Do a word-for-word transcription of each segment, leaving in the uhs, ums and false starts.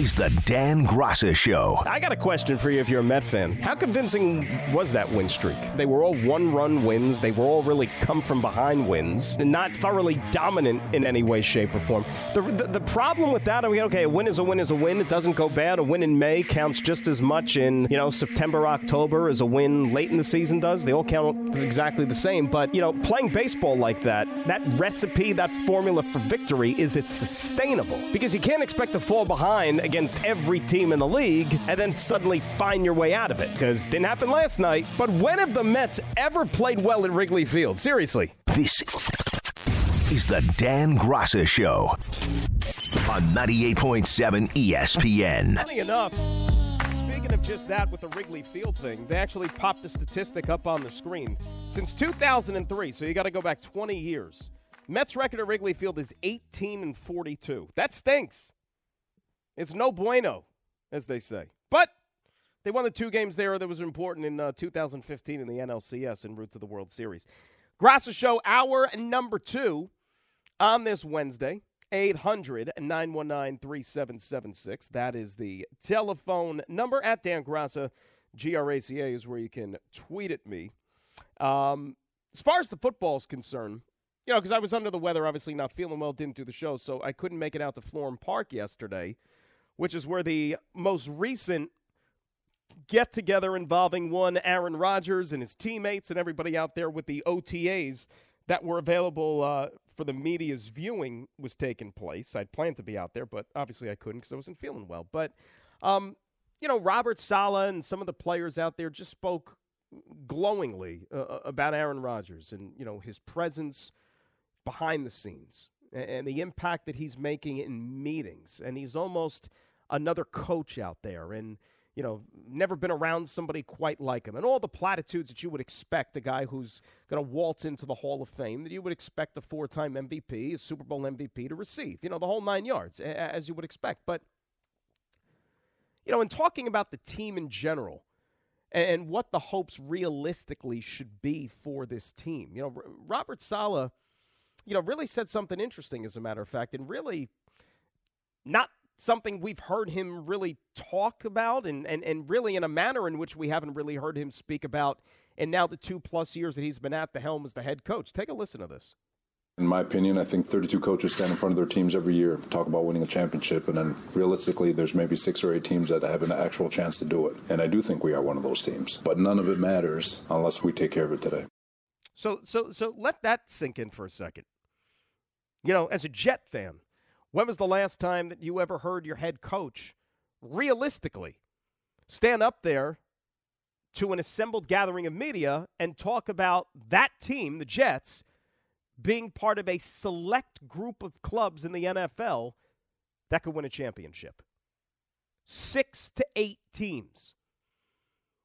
Is the Dan Grosser Show. I got a question for you if you're a Met fan. How convincing was that win streak? They were all one-run wins. They were all really come-from-behind wins, and not thoroughly dominant in any way, shape, or form. The, the, the problem with that, I mean, okay, a win is a win is a win. It doesn't go bad. A win in May counts just as much in, you know, September, October as a win late in the season does. They all count exactly the same. But, you know, playing baseball like that, that recipe, that formula for victory, is it sustainable? Because you can't expect to fall behind against every team in the league and then suddenly find your way out of it, because it didn't happen last night. But when have the Mets ever played well at Wrigley Field? Seriously. This is the Dan Grosser Show on ninety-eight point seven E S P N. Funny enough, speaking of just that with the Wrigley Field thing, they actually popped the statistic up on the screen. Since two thousand three, so you got to go back twenty years, Mets record at Wrigley Field is eighteen and forty-two. That stinks. It's no bueno, as they say. But they won the two games there that was important in uh, two thousand fifteen in the N L C S en route to the World Series. Grosser Show, hour number two on this Wednesday, eight hundred, nine one nine, three seven seven six. That is the telephone number. At Dan Grosser, G R A C A is where you can tweet at me. Um, as far as the football is concerned, you know, because I was under the weather, obviously not feeling well, didn't do the show, so I couldn't make it out to Florham Park yesterday, which is where the most recent get-together involving one Aaron Rodgers and his teammates and everybody out there with the O T As that were available uh, for the media's viewing was taking place. I'd planned to be out there, but obviously I couldn't because I wasn't feeling well. But, um, you know, Robert Saleh and some of the players out there just spoke glowingly uh, about Aaron Rodgers and, you know, his presence behind the scenes and the impact that he's making in meetings. And he's almost another coach out there, and, you know, never been around somebody quite like him, and all the platitudes that you would expect a guy who's going to waltz into the Hall of Fame, that you would expect a four-time M V P, a Super Bowl M V P to receive, you know, the whole nine yards, as you would expect. But, you know, in talking about the team in general and what the hopes realistically should be for this team, you know, Robert Saleh, you know, really said something interesting, as a matter of fact, and really not something we've heard him really talk about, and, and, and really in a manner in which we haven't really heard him speak about, and now the two-plus years that he's been at the helm as the head coach. Take a listen to this. In my opinion, I think thirty-two coaches stand in front of their teams every year, talk about winning a championship, and then realistically there's maybe six or eight teams that have an actual chance to do it. And I do think we are one of those teams. But none of it matters unless we take care of it today. So so so let that sink in for a second. You know, as a Jet fan, when was the last time that you ever heard your head coach realistically stand up there to an assembled gathering of media and talk about that team, the Jets, being part of a select group of clubs in the N F L that could win a championship? Six to eight teams.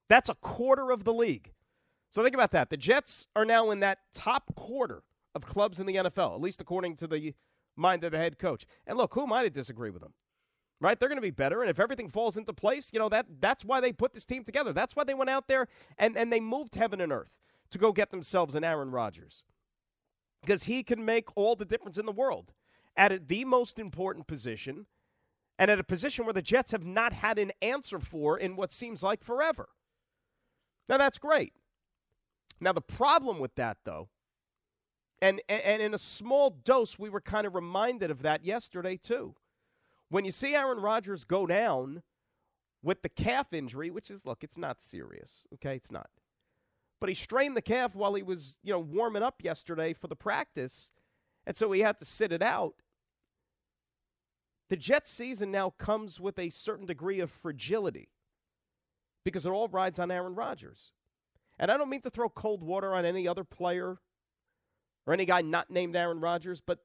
That's a quarter of the league. So think about that. The Jets are now in that top quarter of clubs in the N F L, at least according to the mind of the head coach. And look, who am I to disagree with them? Right? They're going to be better, and if everything falls into place, you know, that that's why they put this team together. That's why they went out there and, and they moved heaven and earth to go get themselves an Aaron Rodgers, because he can make all the difference in the world at the most important position, and at a position where the Jets have not had an answer for in what seems like forever. Now, that's great. Now, the problem with that, though, And, and in a small dose, we were kind of reminded of that yesterday, too. When you see Aaron Rodgers go down with the calf injury, which is, look, it's not serious, okay? It's not. But he strained the calf while he was, you know, warming up yesterday for the practice, and so he had to sit it out. The Jets season now comes with a certain degree of fragility because it all rides on Aaron Rodgers. And I don't mean to throw cold water on any other player or any guy not named Aaron Rodgers, but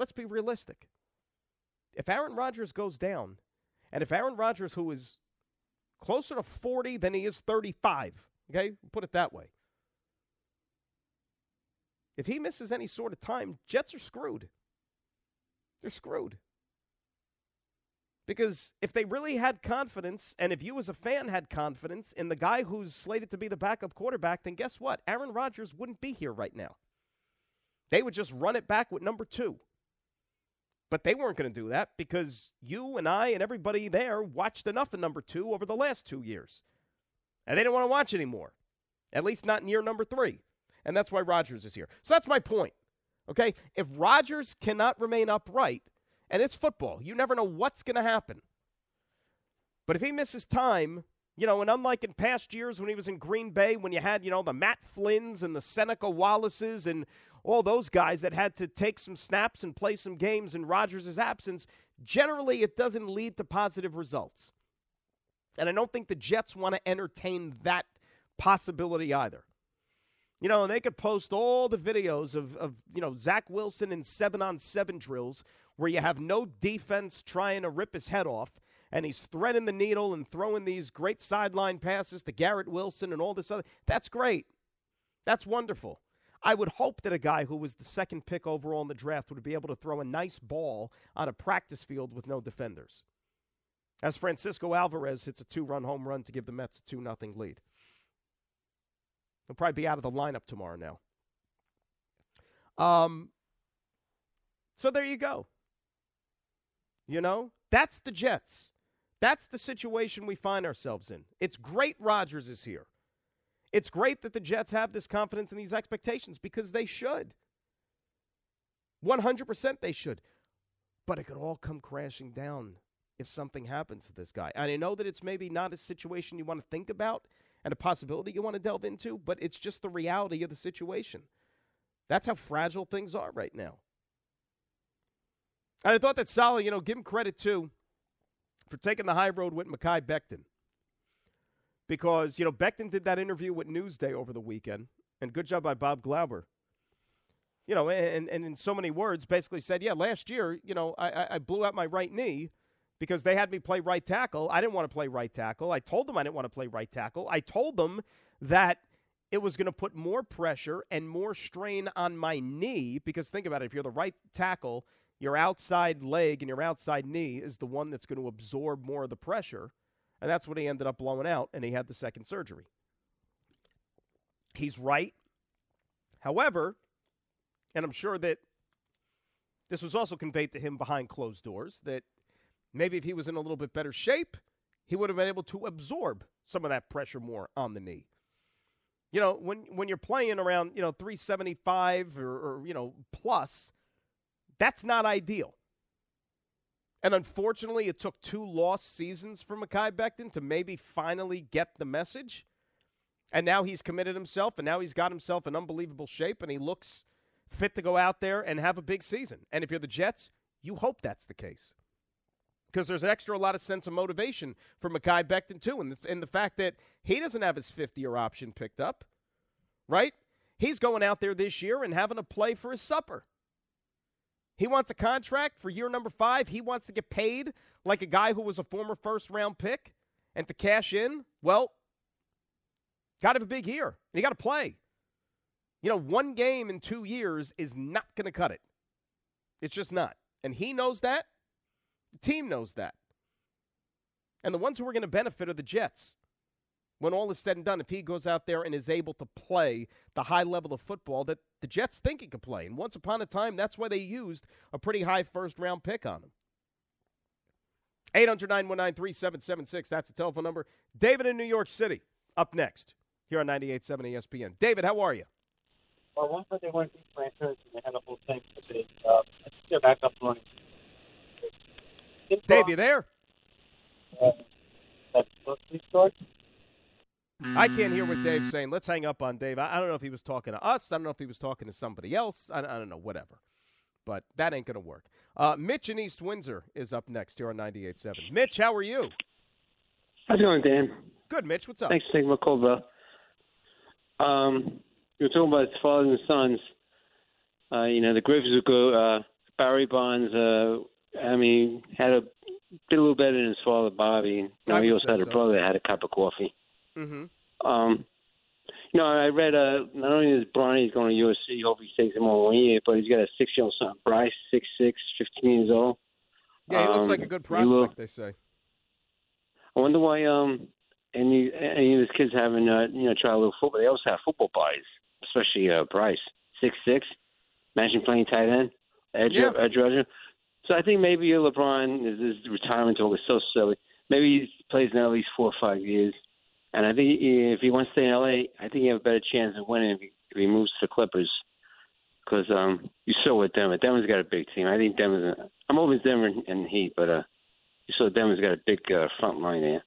let's be realistic. If Aaron Rodgers goes down, and if Aaron Rodgers, who is closer to forty than he is thirty-five. Okay, put it that way. If he misses any sort of time, Jets are screwed. They're screwed. Because if they really had confidence, and if you as a fan had confidence in the guy who's slated to be the backup quarterback, then guess what? Aaron Rodgers wouldn't be here right now. They would just run it back with number two. But they weren't going to do that because you and I and everybody there watched enough of number two over the last two years. And they didn't want to watch anymore, at least not in year number three. And that's why Rodgers is here. So that's my point, okay? If Rodgers cannot remain upright, and it's football, you never know what's going to happen. But if he misses time, you know, and unlike in past years when he was in Green Bay, when you had, you know, the Matt Flynn's and the Seneca Wallace's and all those guys that had to take some snaps and play some games in Rodgers' absence, generally it doesn't lead to positive results. And I don't think the Jets want to entertain that possibility either. You know, and they could post all the videos of, of you know, Zach Wilson in seven-on-seven drills where you have no defense trying to rip his head off, and he's threading the needle and throwing these great sideline passes to Garrett Wilson and all this other. That's great. That's wonderful. I would hope that a guy who was the second pick overall in the draft would be able to throw a nice ball on a practice field with no defenders. As Francisco Alvarez hits a two-run home run to give the Mets a two nothing lead. He'll probably be out of the lineup tomorrow now. Um, so there you go. You know, that's the Jets. That's the situation we find ourselves in. It's great Rodgers is here. It's great that the Jets have this confidence and these expectations because they should. one hundred percent they should. But it could all come crashing down if something happens to this guy. And I know that it's maybe not a situation you want to think about and a possibility you want to delve into, but it's just the reality of the situation. That's how fragile things are right now. And I thought that Saleh, you know, give him credit, too, for taking the high road with Mekhi Becton. Because, you know, Becton did that interview with Newsday over the weekend, and good job by Bob Glauber. You know, and, and in so many words, basically said, yeah, last year, you know, I, I blew out my right knee because they had me play right tackle. I didn't want to play right tackle. I told them I didn't want to play right tackle. I told them that it was going to put more pressure and more strain on my knee because think about it, if you're the right tackle, your outside leg and your outside knee is the one that's going to absorb more of the pressure, and that's what he ended up blowing out, and he had the second surgery. He's right. However, and I'm sure that this was also conveyed to him behind closed doors, that maybe if he was in a little bit better shape, he would have been able to absorb some of that pressure more on the knee. You know, when when you're playing around, you know, three seventy-five or, or you know, plus, that's not ideal. And unfortunately, it took two lost seasons for Mekhi Becton to maybe finally get the message. And now he's committed himself, and now he's got himself in unbelievable shape, and he looks fit to go out there and have a big season. And if you're the Jets, you hope that's the case. Because there's an extra lot of sense of motivation for Mekhi Becton, too, and the, and the fact that he doesn't have his fifth-year option picked up, right? He's going out there this year and having a play for his supper. He wants a contract for year number five. He wants to get paid like a guy who was a former first-round pick. And to cash in, well, got to have a big year. You got to play. You know, one game in two years is not going to cut it. It's just not. And he knows that. The team knows that. And the ones who are going to benefit are the Jets. When all is said and done, if he goes out there and is able to play the high level of football that the Jets think he can play. And once upon a time, that's why they used a pretty high first-round pick on him. eight hundred, nine one nine, three seven seven six, that's the telephone number. David in New York City, up next, here on ninety-eight point seven E S P N. David, how are you? Well, once they went to franchise and they had a whole thing to be, uh, they're back up running. Dave, you there? Uh, that's mostly short. I can't hear what Dave's saying. Let's hang up on Dave. I, I don't know if he was talking to us. I don't know if he was talking to somebody else. I, I don't know, whatever. But that ain't going to work. Uh, Mitch in East Windsor is up next here on ninety-eight point seven. Mitch, how are you? How's it going, Dan? Good, Mitch. What's up? Thanks for taking my call, bro. Um, you were talking about fathers and sons. Uh, you know, the Griffiths would go, uh, Barry Bonds, uh, I mean, had a did a little better than his father, Bobby. Now, he also had a so. brother that had a cup of coffee. Mm-hmm. Um, you know, I read uh, not only is Bronny's going to U S C, hope he takes him all one year, but he's got a six-year-old son, Bryce, six six, fifteen years old. Yeah, he um, looks like a good prospect, they say. I wonder why um, any, any of these kids having, uh, you know, try a little football. They also have football bodies, especially uh, Bryce, six six. Imagine playing tight end, edge yeah. edge rusher. So I think maybe LeBron, his retirement talk is so silly. Maybe he plays in at least four or five years. And I think if he wants to stay in L A, I think he has a better chance of winning if he, if he moves to the Clippers. Because um, you saw what Denver. Denver's got a big team. I think Denver's – I'm hoping Denver and Heat, but uh, you saw Denver's got a big uh, front line there.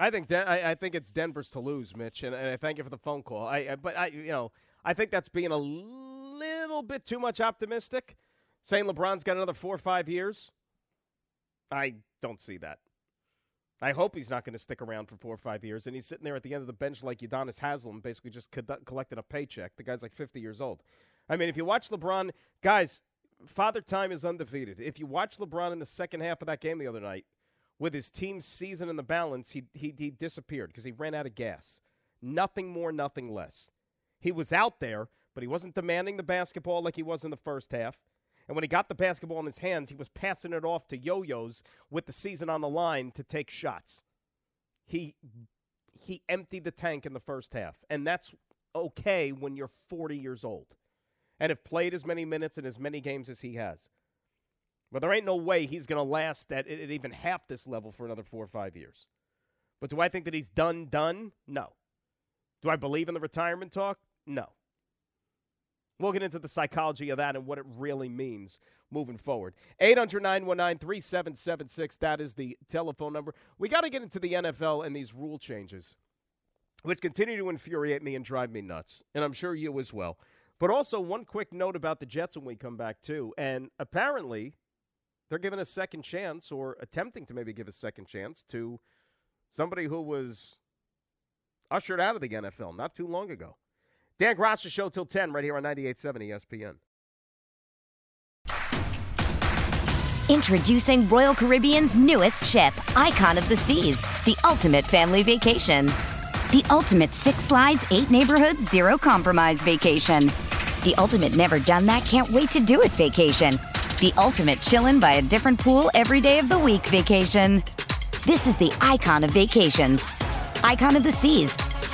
I think De- I, I think it's Denver's to lose, Mitch, and, and I thank you for the phone call. I, I But, I you know, I think that's being a little bit too much optimistic. Saying LeBron's got another four or five years, I don't see that. I hope he's not going to stick around for four or five years, and he's sitting there at the end of the bench like Udonis Haslem, basically just co- collected a paycheck. The guy's like fifty years old. I mean, if you watch LeBron, guys, Father Time is undefeated. If you watch LeBron in the second half of that game the other night, with his team's season in the balance, he he, he disappeared because he ran out of gas. Nothing more, nothing less. He was out there, but he wasn't demanding the basketball like he was in the first half. And when he got the basketball in his hands, he was passing it off to yo-yos with the season on the line to take shots. He he emptied the tank in the first half, and that's okay when you're forty years old and have played as many minutes and as many games as he has. But there ain't no way he's going to last at, at even half this level for another four or five years. But do I think that he's done, done? No. Do I believe in the retirement talk? No. We'll get into the psychology of that and what it really means moving forward. eight hundred, nine one nine, three seven seven six, that is the telephone number. We got to get into the N F L and these rule changes, which continue to infuriate me and drive me nuts, and I'm sure you as well. But also one quick note about the Jets when we come back, too. And apparently they're giving a second chance or attempting to maybe give a second chance to somebody who was ushered out of the N F L not too long ago. Dan Grosser Show till ten right here on ninety-eight point seven E S P N. Introducing Royal Caribbean's newest ship, Icon of the Seas, the ultimate family vacation. The ultimate six slides, eight neighborhoods, zero compromise vacation. The ultimate never done that, can't wait to do it vacation. The ultimate chillin' by a different pool every day of the week vacation. This is the Icon of Vacations. Icon of the Seas.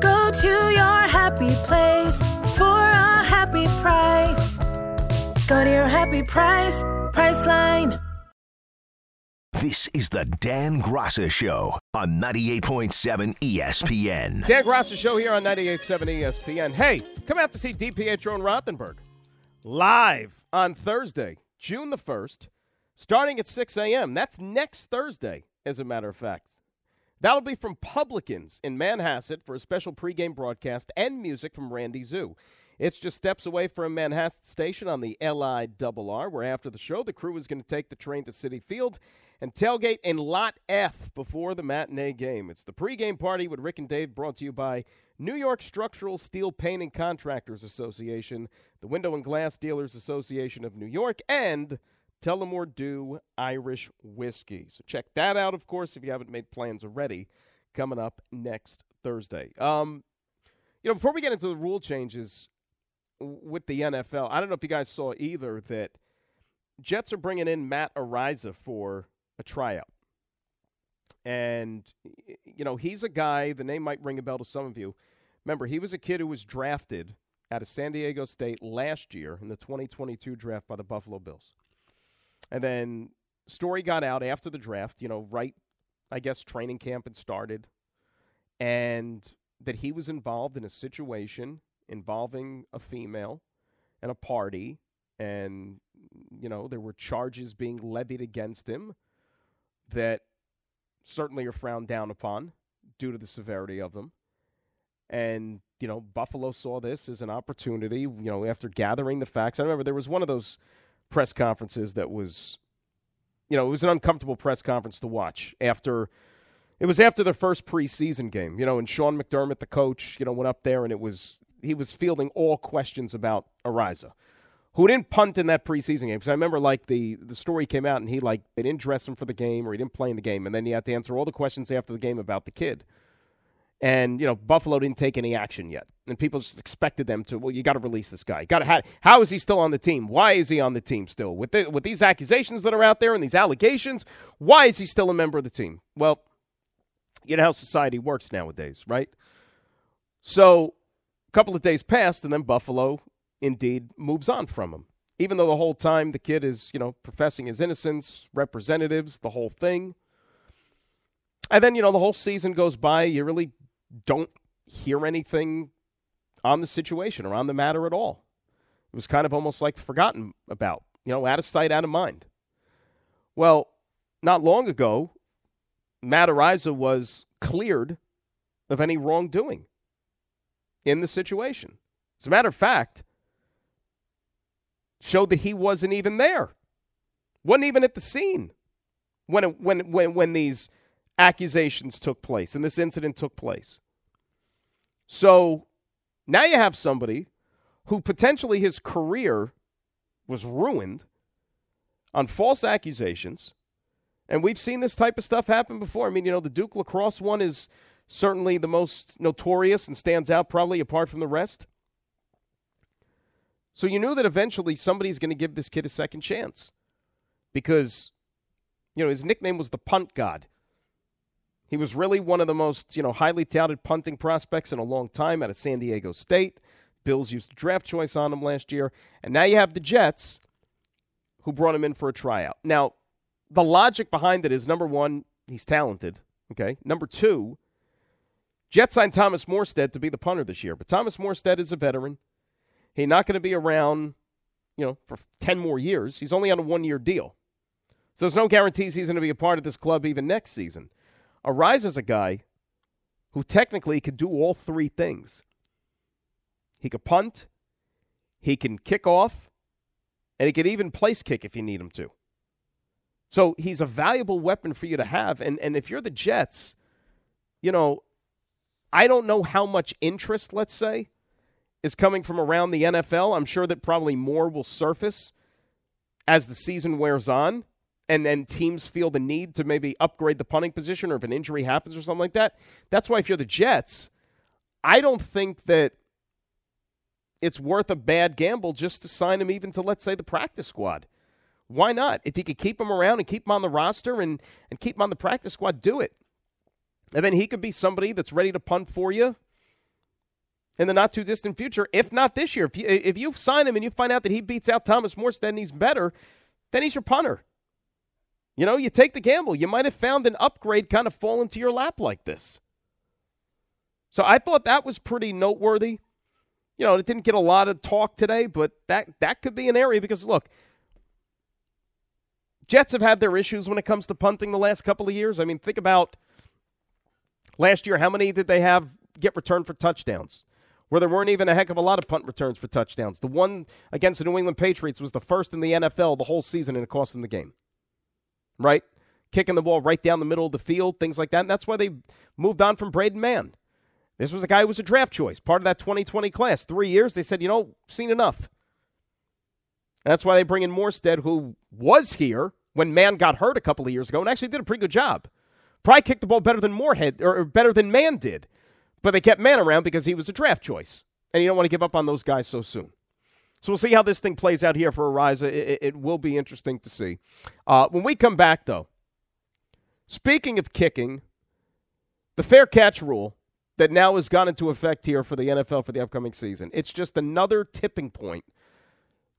Go to your happy place for a happy price. Go to your happy price, Priceline. This is the Dan Grosser Show on ninety-eight point seven E S P N. Dan Grosser Show here on ninety-eight point seven E S P N. Hey, come out to see DiPietro and Rothenberg live on Thursday, June the first, starting at six a.m. That's next Thursday, as a matter of fact. That'll be from Publicans in Manhasset for a special pregame broadcast and music from Randy Zoo. It's just steps away from Manhasset Station on the L I R R, where after the show, the crew is going to take the train to City Field and tailgate in Lot F before the matinee game. It's the pregame party with Rick and Dave, brought to you by New York Structural Steel Painting Contractors Association, the Window and Glass Dealers Association of New York, and Tullamore Dew Irish Whiskey. So check that out, of course, if you haven't made plans already, coming up next Thursday. Um, you know, before we get into the rule changes, with the N F L, I don't know if you guys saw either that Jets are bringing in Matt Ariza for a tryout. And, you know, he's a guy, the name might ring a bell to some of you. Remember, he was a kid who was drafted out of San Diego State last year in the twenty twenty-two draft by the Buffalo Bills. And then story got out after the draft, you know, right, I guess, training camp had started, and that he was involved in a situation involving a female and a party, and, you know, there were charges being levied against him that certainly are frowned down upon due to the severity of them. And, you know, Buffalo saw this as an opportunity, you know, after gathering the facts. I remember there was one of those press conferences that was, you know, it was an uncomfortable press conference to watch after it was after the first preseason game, you know, and Sean McDermott, the coach, you know, went up there and it was he was fielding all questions about Ariza, who didn't punt in that preseason game. Because I remember, like, the, the story came out and he, like, they didn't dress him for the game or he didn't play in the game. And then he had to answer all the questions after the game about the kid. And, you know, Buffalo didn't take any action yet. And people just expected them to, well, you got to release this guy. Got to ha- How is he still on the team? Why is he on the team still? With the, with these accusations that are out there and these allegations, why is he still a member of the team? Well, you know how society works nowadays, right? So a couple of days passed, and then Buffalo indeed moves on from him. Even though the whole time the kid is, you know, professing his innocence, representatives, the whole thing. And then, you know, the whole season goes by. You really don't hear anything on the situation or on the matter at all. It was kind of almost like forgotten about, you know, out of sight, out of mind. Well, not long ago, Matt Ariza was cleared of any wrongdoing in the situation. As a matter of fact, showed that he wasn't even there, wasn't even at the scene when it, when when when these accusations took place and this incident took place. So now you have somebody who potentially his career was ruined on false accusations, and we've seen this type of stuff happen before. I mean, you know, the Duke lacrosse one is certainly the most notorious and stands out probably apart from the rest. So you knew that eventually somebody's going to give this kid a second chance because, you know, his nickname was the punt god. He was really one of the most, you know, highly touted punting prospects in a long time out of San Diego State. Bills used a draft choice on him last year. And now you have the Jets who brought him in for a tryout. Now, the logic behind it is, number one, he's talented, okay? Number two, Jets signed Thomas Morstead to be the punter this year. But Thomas Morstead is a veteran. He's not going to be around, you know, for ten more years. He's only on a one-year deal. So there's no guarantees he's going to be a part of this club even next season. Ariza's a guy who technically could do all three things. He could punt, he can kick off, and he could even place kick if you need him to. So he's a valuable weapon for you to have. And, and if you're the Jets, you know, I don't know how much interest, let's say, is coming from around the N F L. I'm sure that probably more will surface as the season wears on. And then teams feel the need to maybe upgrade the punting position or if an injury happens or something like that. That's why if you're the Jets, I don't think that it's worth a bad gamble just to sign him even to, let's say, the practice squad. Why not? If you could keep him around and keep him on the roster and, and keep him on the practice squad, do it. And then he could be somebody that's ready to punt for you in the not-too-distant future, if not this year. If you, if you sign him and you find out that he beats out Thomas Morstead and he's better, then he's your punter. You know, you take the gamble. You might have found an upgrade kind of fall into your lap like this. So I thought that was pretty noteworthy. You know, it didn't get a lot of talk today, but that, that could be an area because, look, Jets have had their issues when it comes to punting the last couple of years. I mean, think about last year, how many did they have get returned for touchdowns? Where there weren't even a heck of a lot of punt returns for touchdowns. The one against the New England Patriots was the first in the N F L the whole season, and it cost them the game. Right? Kicking the ball right down the middle of the field, things like that. And that's why they moved on from Braden Mann. This was a guy who was a draft choice, part of that twenty twenty class. Three years, they said, you know, seen enough. And that's why they bring in Morstead, who was here when Mann got hurt a couple of years ago and actually did a pretty good job. Probably kicked the ball better than Moorhead, or better than Mann did. But they kept Mann around because he was a draft choice. And you don't want to give up on those guys so soon. So we'll see how this thing plays out here for Ariza. It, it, it will be interesting to see. Uh, when we come back, though, speaking of kicking, the fair catch rule that now has gone into effect here for the N F L for the upcoming season, it's just another tipping point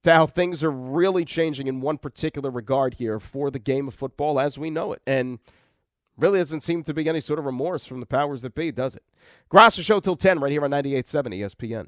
to how things are really changing in one particular regard here for the game of football as we know it. And really doesn't seem to be any sort of remorse from the powers that be, does it? Grosser Show till ten right here on ninety-eight point seven E S P N.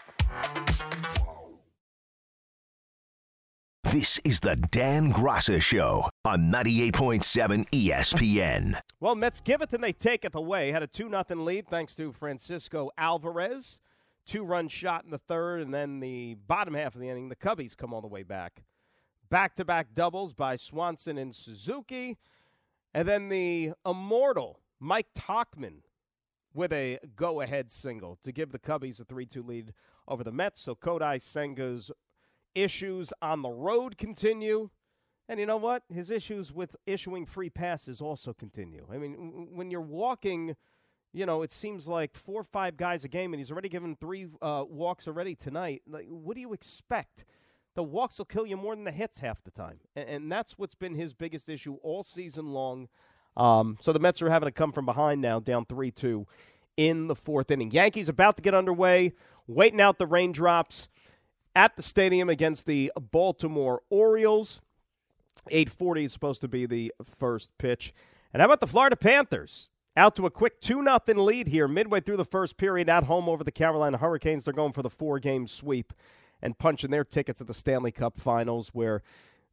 This is the Dan Grosser Show on ninety-eight point seven E S P N. Well, Mets give it and they take it away. Had a two nothing lead thanks to Francisco Alvarez. Two-run shot in the third, and then the bottom half of the inning, the Cubbies come all the way back. Back-to-back doubles by Swanson and Suzuki. And then the immortal Mike Tauchman with a go-ahead single to give the Cubbies a three two lead over the Mets. So Kodai Senga's issues on the road continue. And you know what? His issues with issuing free passes also continue. I mean, when you're walking... You know, it seems like four or five guys a game, and he's already given three uh, walks already tonight. Like, what do you expect? The walks will kill you more than the hits half the time, and, and that's what's been his biggest issue all season long. Um, so the Mets are having to come from behind now, down three two in the fourth inning. Yankees about to get underway, waiting out the raindrops at the stadium against the Baltimore Orioles. eight forty is supposed to be the first pitch. And how about the Florida Panthers? Out to a quick two nothing lead here midway through the first period at home over the Carolina Hurricanes. They're going for the four-game sweep and punching their tickets at the Stanley Cup Finals, where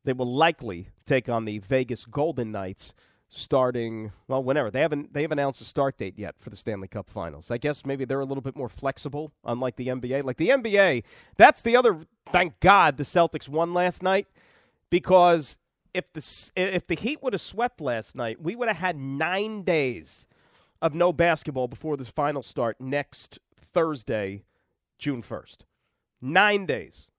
they will likely take on the Vegas Golden Knights starting, well, whenever. They haven't they haven't announced a start date yet for the Stanley Cup Finals. I guess maybe they're a little bit more flexible, unlike the N B A. Like the N B A, that's the other, thank God, the Celtics won last night, because if the, if the Heat would have swept last night, we would have had nine days of no basketball before this final start next Thursday, June first. Nine days.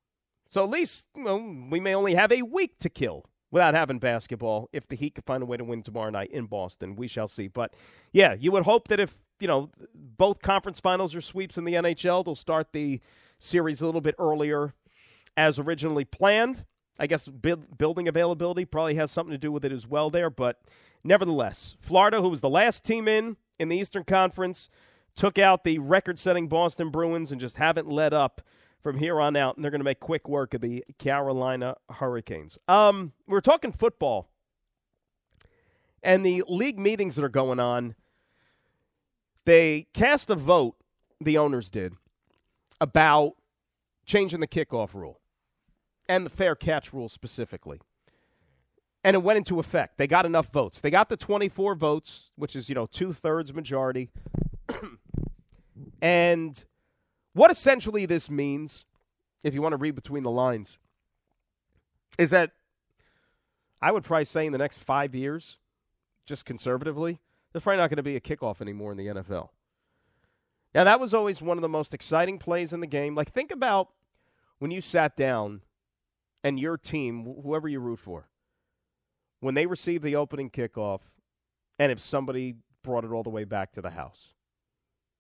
So at least, you know, we may only have a week to kill without having basketball if the Heat could find a way to win tomorrow night in Boston. We shall see. But, yeah, you would hope that if, you know, both conference finals are sweeps in the N H L, they'll start the series a little bit earlier as originally planned. I guess build, building availability probably has something to do with it as well there. But, nevertheless, Florida, who was the last team in, in the Eastern Conference, took out the record-setting Boston Bruins and just haven't let up from here on out, and they're going to make quick work of the Carolina Hurricanes. Um, we were talking football and the league meetings that are going on. They cast a vote, the owners did, about changing the kickoff rule and the fair catch rule specifically. And it went into effect. They got enough votes. They got the twenty-four votes, which is, you know, two-thirds majority. And what essentially this means, if you want to read between the lines, is that I would probably say in the next five years, just conservatively, there's probably not going to be a kickoff anymore in the N F L. Now, that was always one of the most exciting plays in the game. Like, think about when you sat down and your team, whoever you root for, when they received the opening kickoff, and if somebody brought it all the way back to the house,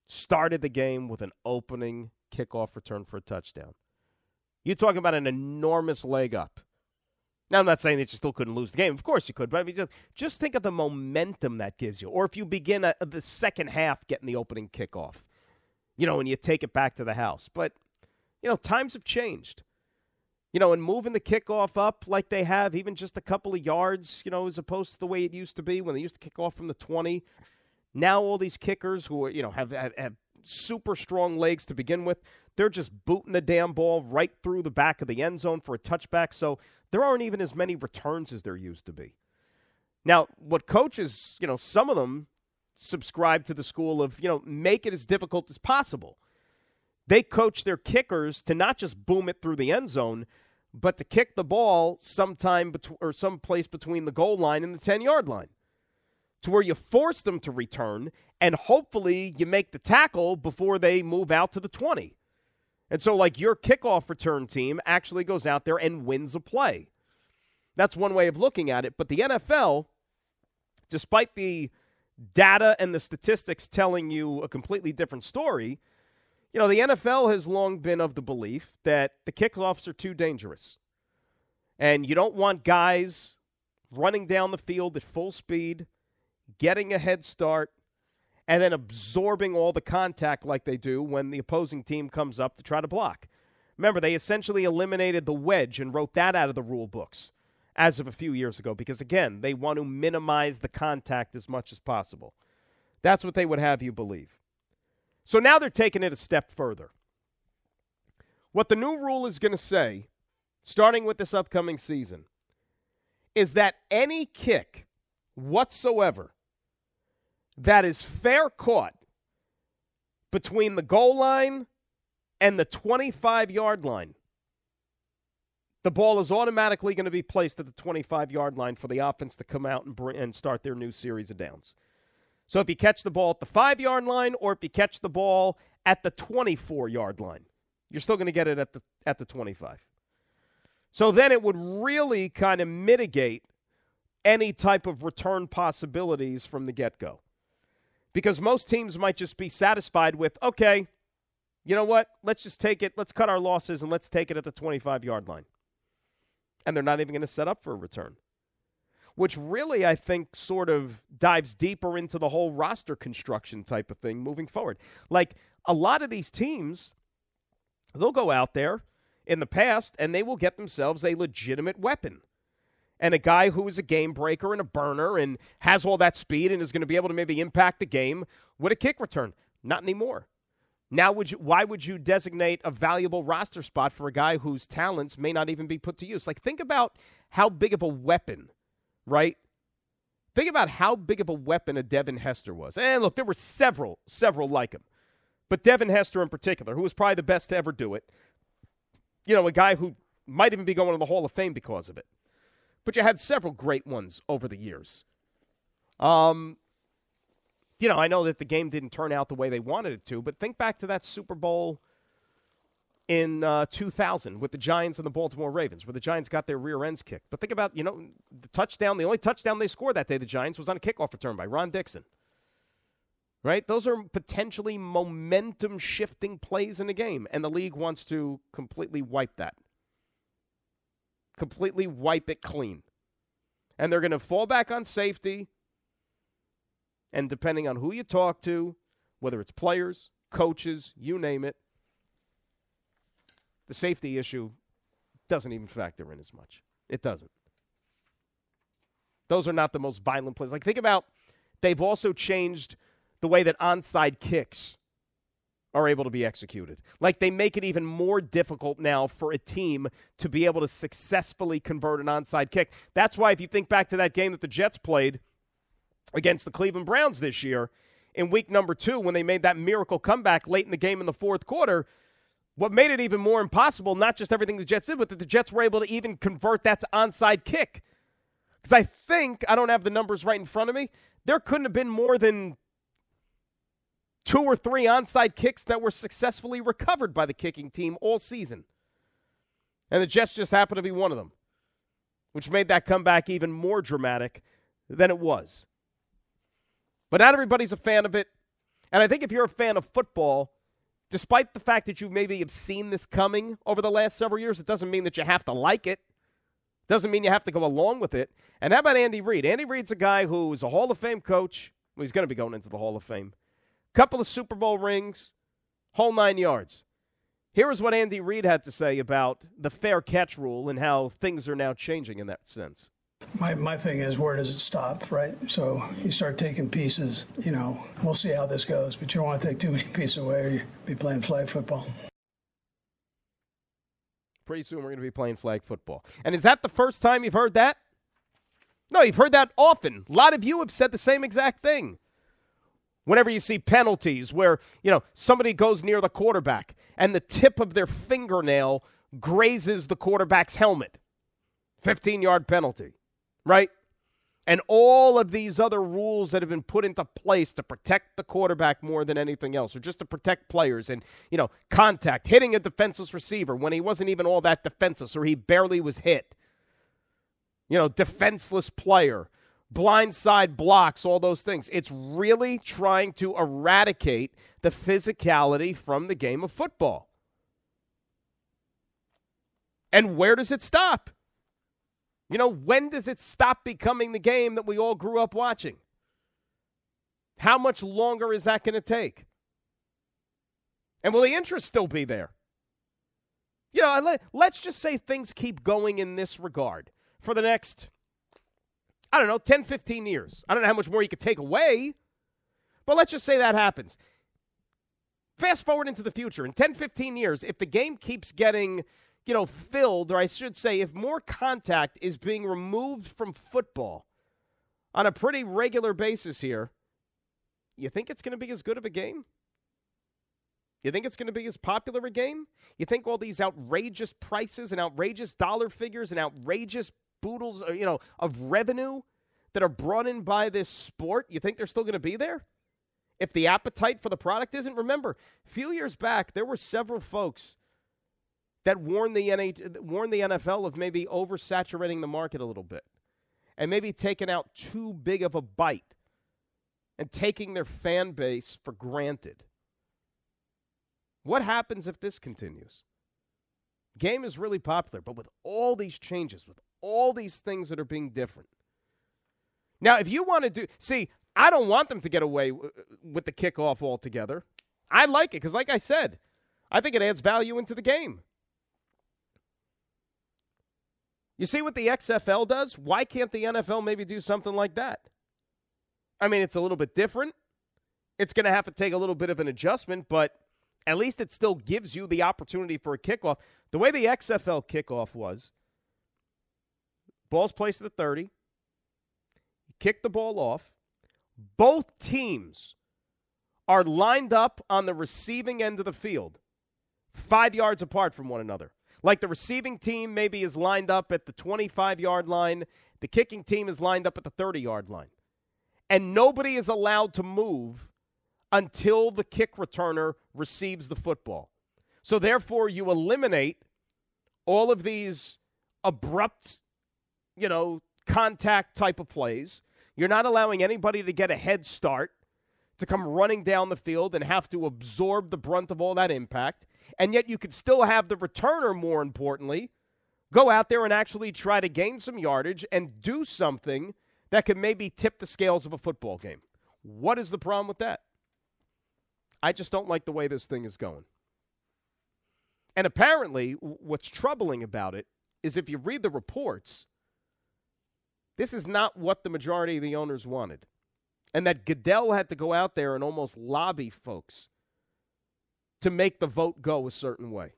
started the game with an opening kickoff return for a touchdown. You're talking about an enormous leg up. Now, I'm not saying that you still couldn't lose the game. Of course you could, but I mean, just, just think of the momentum that gives you. Or if you begin a, the second half getting the opening kickoff, you know, and you take it back to the house. But, you know, times have changed. You know, and moving the kickoff up like they have, even just a couple of yards, you know, as opposed to the way it used to be when they used to kick off from the twenty. Now all these kickers who are, you know, have, have, have super strong legs to begin with, they're just booting the damn ball right through the back of the end zone for a touchback. So there aren't even as many returns as there used to be. Now, what coaches, you know, some of them subscribe to the school of, you know, make it as difficult as possible. They coach their kickers to not just boom it through the end zone, but to kick the ball sometime bet- or someplace between the goal line and the ten-yard line, to where you force them to return, and hopefully you make the tackle before they move out to the twenty. And so, like, your kickoff return team actually goes out there and wins a play. That's one way of looking at it. But the N F L, despite the data and the statistics telling you a completely different story, you know, the N F L has long been of the belief that the kickoffs are too dangerous. And you don't want guys running down the field at full speed, getting a head start, and then absorbing all the contact like they do when the opposing team comes up to try to block. Remember, they essentially eliminated the wedge and wrote that out of the rule books as of a few years ago because, again, they want to minimize the contact as much as possible. That's what they would have you believe. So now they're taking it a step further. What the new rule is going to say, starting with this upcoming season, is that any kick whatsoever that is fair caught between the goal line and the twenty-five-yard line, the ball is automatically going to be placed at the twenty-five-yard line for the offense to come out and bring, and start their new series of downs. So if you catch the ball at the five-yard line or if you catch the ball at the twenty-four-yard line, you're still going to get it at the at the twenty-five. So then it would really kind of mitigate any type of return possibilities from the get-go. Because most teams might just be satisfied with, okay, you know what? Let's just take it. Let's cut our losses and let's take it at the twenty-five-yard line. And they're not even going to set up for a return, which really, I think, sort of dives deeper into the whole roster construction type of thing moving forward. Like, a lot of these teams, they'll go out there in the past and they will get themselves a legitimate weapon and a guy who is a game breaker and a burner and has all that speed and is going to be able to maybe impact the game with a kick return. Not anymore. Now, would you, why would you designate a valuable roster spot for a guy whose talents may not even be put to use? Like, think about how big of a weapon, right? Think about how big of a weapon a Devin Hester was. And look, there were several, several like him. But Devin Hester in particular, who was probably the best to ever do it. You know, a guy who might even be going to the Hall of Fame because of it. But you had several great ones over the years. Um, you know, I know that the game didn't turn out the way they wanted it to, but think back to that Super Bowl in uh, two thousand with the Giants and the Baltimore Ravens, where the Giants got their rear ends kicked. But think about, you know, the touchdown, the only touchdown they scored that day, the Giants, was on a kickoff return by Ron Dixon. Right? Those are potentially momentum-shifting plays in a game, and the league wants to completely wipe that. Completely wipe it clean. And they're going to fall back on safety. And depending on who you talk to, whether it's players, coaches, you name it, the safety issue doesn't even factor in as much. It doesn't. Those are not the most violent plays. Like, think about, they've also changed the way that onside kicks are able to be executed. Like, they make it even more difficult now for a team to be able to successfully convert an onside kick. That's why if you think back to that game that the Jets played against the Cleveland Browns this year in week number two when they made that miracle comeback late in the game in the fourth quarter, what made it even more impossible, not just everything the Jets did, but that the Jets were able to even convert that onside kick. Because I think, I don't have the numbers right in front of me, there couldn't have been more than two or three onside kicks that were successfully recovered by the kicking team all season. And the Jets just happened to be one of them, which made that comeback even more dramatic than it was. But not everybody's a fan of it. And I think if you're a fan of football, despite the fact that you maybe have seen this coming over the last several years, it doesn't mean that you have to like it. Doesn't mean you have to go along with it. And how about Andy Reid? Andy Reid's a guy who is a Hall of Fame coach. Well, he's going to be going into the Hall of Fame. Couple of Super Bowl rings, whole nine yards. Here is what Andy Reid had to say about the fair catch rule and how things are now changing in that sense. My my thing is, where does it stop, right? So you start taking pieces, you know, we'll see how this goes, but you don't want to take too many pieces away or you'll be playing flag football. Pretty soon we're going to be playing flag football. And is that the first time you've heard that? No, you've heard that often. A lot of you have said the same exact thing. Whenever you see penalties where, you know, somebody goes near the quarterback and the tip of their fingernail grazes the quarterback's helmet, fifteen-yard penalty, right? And all of these other rules that have been put into place to protect the quarterback more than anything else, or just to protect players and, you know, contact, hitting a defenseless receiver when he wasn't even all that defenseless or he barely was hit, you know, defenseless player, blindside blocks, all those things. It's really trying to eradicate the physicality from the game of football. And where does it stop? You know, when does it stop becoming the game that we all grew up watching? How much longer is that going to take? And will the interest still be there? You know, let, let's just say things keep going in this regard for the next, I don't know, ten, fifteen years. I don't know how much more you could take away, but let's just say that happens. Fast forward into the future. In ten, fifteen years, if the game keeps getting, you know, filled, or I should say if more contact is being removed from football on a pretty regular basis here, you think it's going to be as good of a game? You think it's going to be as popular a game? You think all these outrageous prices and outrageous dollar figures and outrageous boodles, you know, of revenue that are brought in by this sport, you think they're still going to be there? If the appetite for the product isn't, remember, a few years back, there were several folks that warned the N H- warned the N F L of maybe oversaturating the market a little bit and maybe taking out too big of a bite and taking their fan base for granted. What happens if this continues? Game is really popular, but with all these changes, with all these things that are being different. Now, if you want to do, see, I don't want them to get away w- with the kickoff altogether. I like it because, like I said, I think it adds value into the game. You see what the X F L does? Why can't the N F L maybe do something like that? I mean, it's a little bit different. It's going to have to take a little bit of an adjustment, but at least it still gives you the opportunity for a kickoff. The way the X F L kickoff was, ball's placed at the thirty, you kick the ball off, both teams are lined up on the receiving end of the field, five yards apart from one another. Like the receiving team maybe is lined up at the twenty-five-yard line, the kicking team is lined up at the thirty-yard line. And nobody is allowed to move until the kick returner receives the football. So, therefore, you eliminate all of these abrupt, you know, contact type of plays. You're not allowing anybody to get a head start, to come running down the field and have to absorb the brunt of all that impact. And yet you could still have the returner, more importantly, go out there and actually try to gain some yardage and do something that could maybe tip the scales of a football game. What is the problem with that? I just don't like the way this thing is going. And apparently, what's troubling about it is if you read the reports, this is not what the majority of the owners wanted. And that Goodell had to go out there and almost lobby folks to make the vote go a certain way.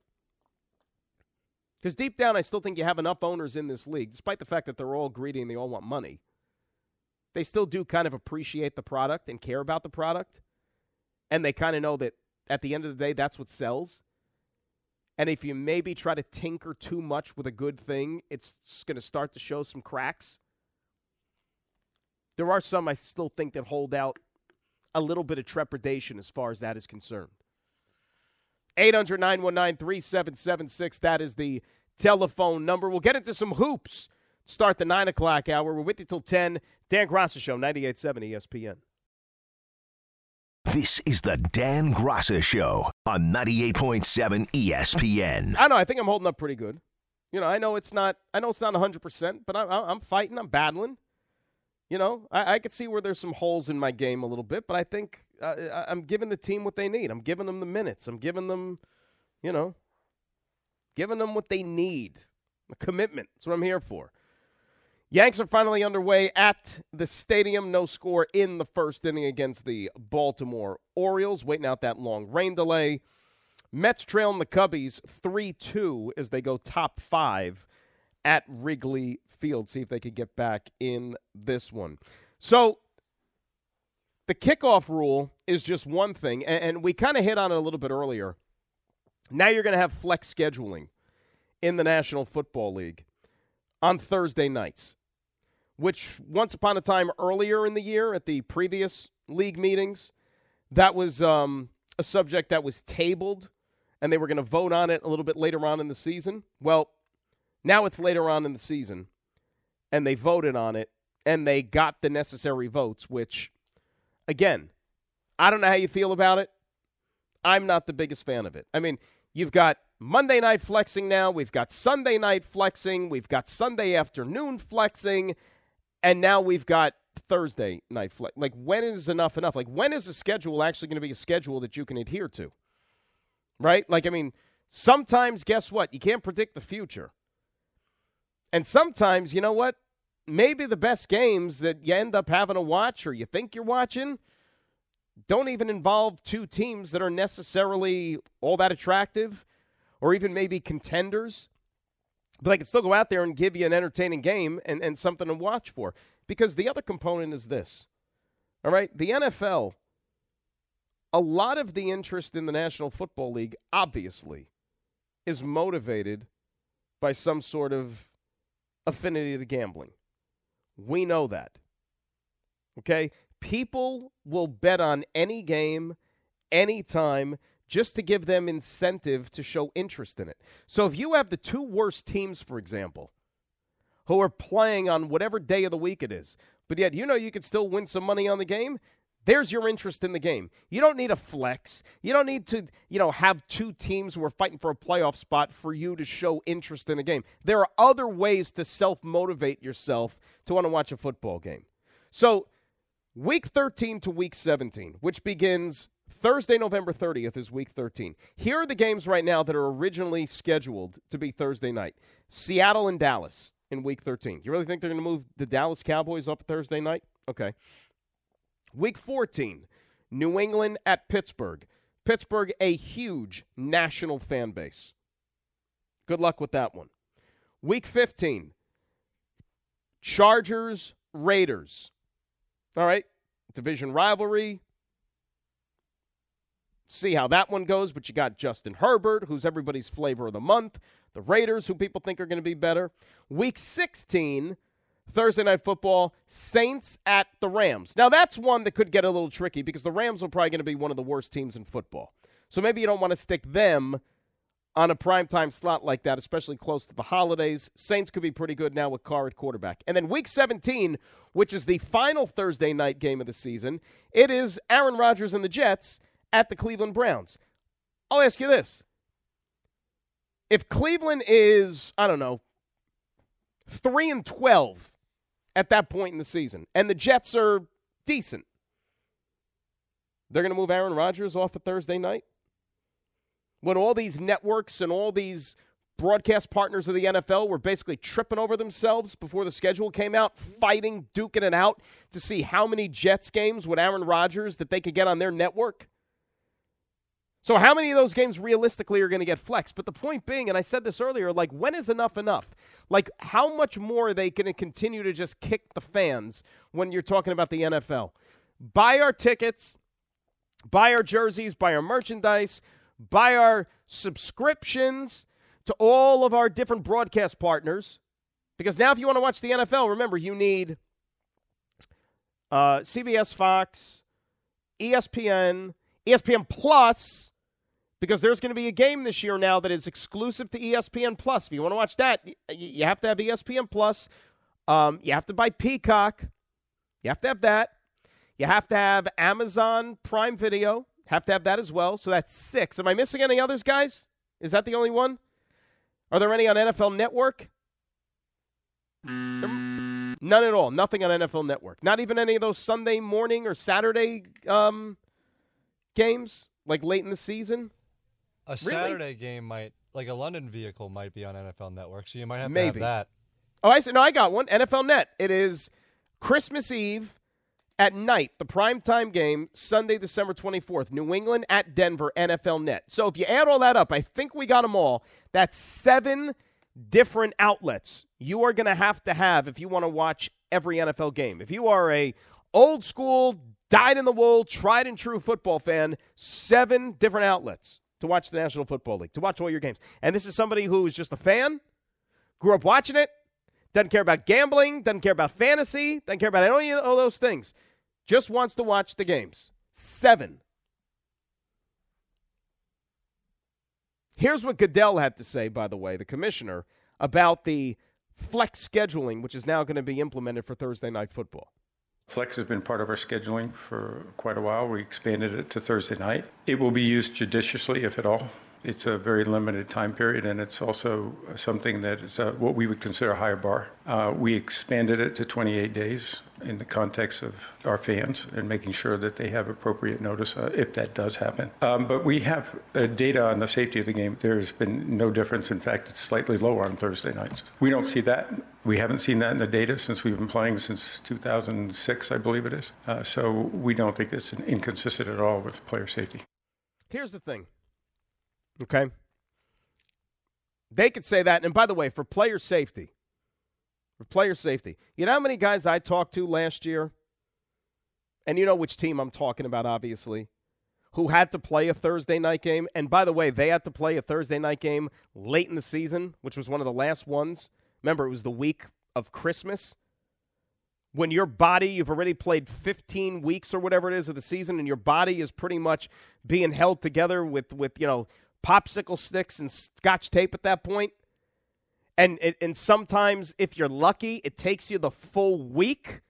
Because deep down, I still think you have enough owners in this league, despite the fact that they're all greedy and they all want money. They still do kind of appreciate the product and care about the product. And they kind of know that at the end of the day, that's what sells. And if you maybe try to tinker too much with a good thing, it's going to start to show some cracks. There are some I still think that hold out a little bit of trepidation as far as that is concerned. eight hundred, nine one nine, three seven seven six, that is the telephone number. We'll get into some hoops. Start the nine o'clock hour. We're with you till ten. Dan Grosser Show, ninety-eight point seven E S P N. This is the Dan Grosser Show on ninety-eight point seven E S P N. I know. I think I'm holding up pretty good. You know, I know it's not I know it's not one hundred percent, but I, I, I'm fighting. I'm battling. You know, I, I could see where there's some holes in my game a little bit, but I think uh, I'm giving the team what they need. I'm giving them the minutes. I'm giving them, you know, giving them what they need. A commitment. That's what I'm here for. Yanks are finally underway at the stadium. No score in the first inning against the Baltimore Orioles. Waiting out that long rain delay. Mets trailing the Cubbies three two as they go top five at Wrigley Field. See if they could get back in this one. So the kickoff rule is just one thing, and, and we kind of hit on it a little bit earlier. Now you're going to have flex scheduling in the National Football League on Thursday nights, which once upon a time earlier in the year at the previous league meetings, that was um, a subject that was tabled, and they were going to vote on it a little bit later on in the season. Well, now it's later on in the season, and they voted on it, and they got the necessary votes, which, again, I don't know how you feel about it. I'm not the biggest fan of it. I mean, you've got Monday night flexing now. We've got Sunday night flexing. We've got Sunday afternoon flexing. And now we've got Thursday night flex. Like, when is enough enough? Like, when is a schedule actually going to be a schedule that you can adhere to? Right? Like, I mean, sometimes, guess what? You can't predict the future. And sometimes, you know what? Maybe the best games that you end up having to watch or you think you're watching don't even involve two teams that are necessarily all that attractive or even maybe contenders. But I can still go out there and give you an entertaining game and, and something to watch for. Because the other component is this, all right? The N F L, a lot of the interest in the National Football League, obviously, is motivated by some sort of affinity to gambling. We know that, okay? People will bet on any game, any time, just to give them incentive to show interest in it. So if you have the two worst teams, for example, who are playing on whatever day of the week it is, but yet you know you could still win some money on the game, there's your interest in the game. You don't need a flex. You don't need to, you know, have two teams who are fighting for a playoff spot for you to show interest in a game. There are other ways to self-motivate yourself to want to watch a football game. So week thirteen to week seventeen, which begins Thursday, November thirtieth is week thirteen. Here are the games right now that are originally scheduled to be Thursday night. Seattle and Dallas in week thirteen. You really think they're going to move the Dallas Cowboys up Thursday night? Okay. Week fourteen, New England at Pittsburgh. Pittsburgh, a huge national fan base. Good luck with that one. Week fifteen, Chargers, Raiders. All right, division rivalry. See how that one goes, but you got Justin Herbert, who's everybody's flavor of the month. The Raiders, who people think are going to be better. Week sixteen, Thursday Night Football, Saints at the Rams. Now, that's one that could get a little tricky because the Rams are probably going to be one of the worst teams in football. So maybe you don't want to stick them on a primetime slot like that, especially close to the holidays. Saints could be pretty good now with Carr at quarterback. And then week seventeen, which is the final Thursday night game of the season, it is Aaron Rodgers and the Jets at the Cleveland Browns. I'll ask you this. If Cleveland is, I don't know, three and twelve at that point in the season, and the Jets are decent, they're going to move Aaron Rodgers off of Thursday night? When all these networks and all these broadcast partners of the N F L were basically tripping over themselves before the schedule came out, fighting, duking it out to see how many Jets games with Aaron Rodgers that they could get on their network. So how many of those games realistically are going to get flexed? But the point being, and I said this earlier, like, when is enough enough? Like, how much more are they going to continue to just kick the fans when you're talking about the N F L? Buy our tickets, buy our jerseys, buy our merchandise, buy our subscriptions to all of our different broadcast partners. Because now if you want to watch the N F L, remember, you need uh, C B S, Fox, E S P N, E S P N Plus, because there's going to be a game this year now that is exclusive to E S P N Plus. If you want to watch that, you have to have E S P N Plus. Um, you have to buy Peacock. You have to have that. You have to have Amazon Prime Video. Have to have that as well. So that's six. Am I missing any others, guys? Is that the only one? Are there any on N F L Network? None at all. Nothing on N F L Network. Not even any of those Sunday morning or Saturday um, games, like late in the season. A Saturday really? game might, like a London vehicle might be on N F L Network, so you might have Maybe. to have that. Oh, I said, no, I got one. N F L Net. It is Christmas Eve at night, the primetime game, Sunday, December twenty-fourth, New England at Denver, N F L Net. So if you add all that up, I think we got them all. That's seven different outlets you are going to have to have if you want to watch every N F L game. If you are a old school, dyed-in-the-wool, tried-and-true football fan, seven different outlets to watch the National Football League, to watch all your games. And this is somebody who is just a fan, grew up watching it, doesn't care about gambling, doesn't care about fantasy, doesn't care about any of those things, just wants to watch the games. Seven. Here's what Goodell had to say, by the way, the commissioner, about the flex scheduling, which is now going to be implemented for Thursday Night Football. Flex has been part of our scheduling for quite a while. We expanded it to Thursday night. It will be used judiciously, if at all. It's a very limited time period, and it's also something that is a, what we would consider a higher bar. Uh, we expanded it to twenty-eight days in the context of our fans and making sure that they have appropriate notice uh, if that does happen. Um, but we have uh, data on the safety of the game. There's been no difference. In fact, it's slightly lower on Thursday nights. We don't see that. We haven't seen that in the data since we've been playing since two thousand six, I believe it is. Uh, so we don't think it's inconsistent at all with player safety. Here's the thing. Okay. They could say that. And by the way, for player safety, for player safety, you know how many guys I talked to last year? And you know which team I'm talking about, obviously, who had to play a Thursday night game. And by the way, they had to play a Thursday night game late in the season, which was one of the last ones. Remember, it was the week of Christmas. When your body, you've already played fifteen weeks or whatever it is of the season, and your body is pretty much being held together with, with you know, popsicle sticks and scotch tape at that point. And, and sometimes, if you're lucky, it takes you the full week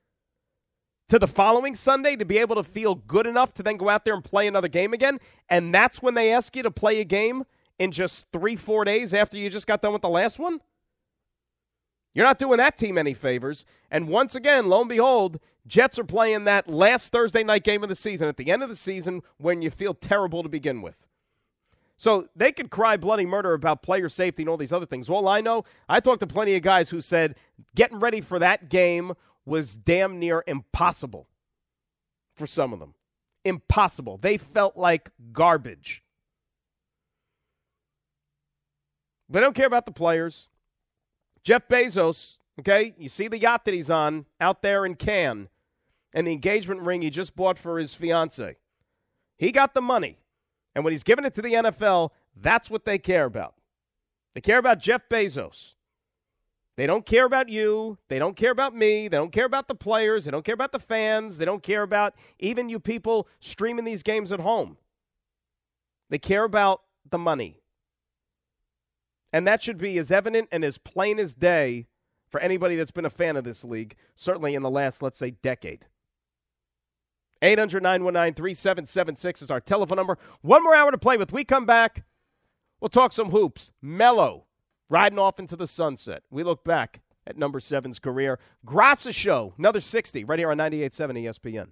to the following Sunday to be able to feel good enough to then go out there and play another game again. And that's when they ask you to play a game in just three, four days after you just got done with the last one? You're not doing that team any favors. And once again, lo and behold, Jets are playing that last Thursday night game of the season at the end of the season when you feel terrible to begin with. So they could cry bloody murder about player safety and all these other things. Well, I know I talked to plenty of guys who said getting ready for that game was damn near impossible for some of them. Impossible. They felt like garbage. They don't care about the players. Jeff Bezos, okay, you see the yacht that he's on out there in Cannes and the engagement ring he just bought for his fiancée. He got the money, and when he's giving it to the N F L, that's what they care about. They care about Jeff Bezos. They don't care about you. They don't care about me. They don't care about the players. They don't care about the fans. They don't care about even you people streaming these games at home. They care about the money. And that should be as evident and as plain as day for anybody that's been a fan of this league, certainly in the last, let's say, decade. eight hundred, nine one nine, three seven seven six is our telephone number. One more hour to play with. We come back, we'll talk some hoops. Mello riding off into the sunset. We look back at number seven's career. Grosser Show, another sixty, right here on ninety-eight point seven E S P N.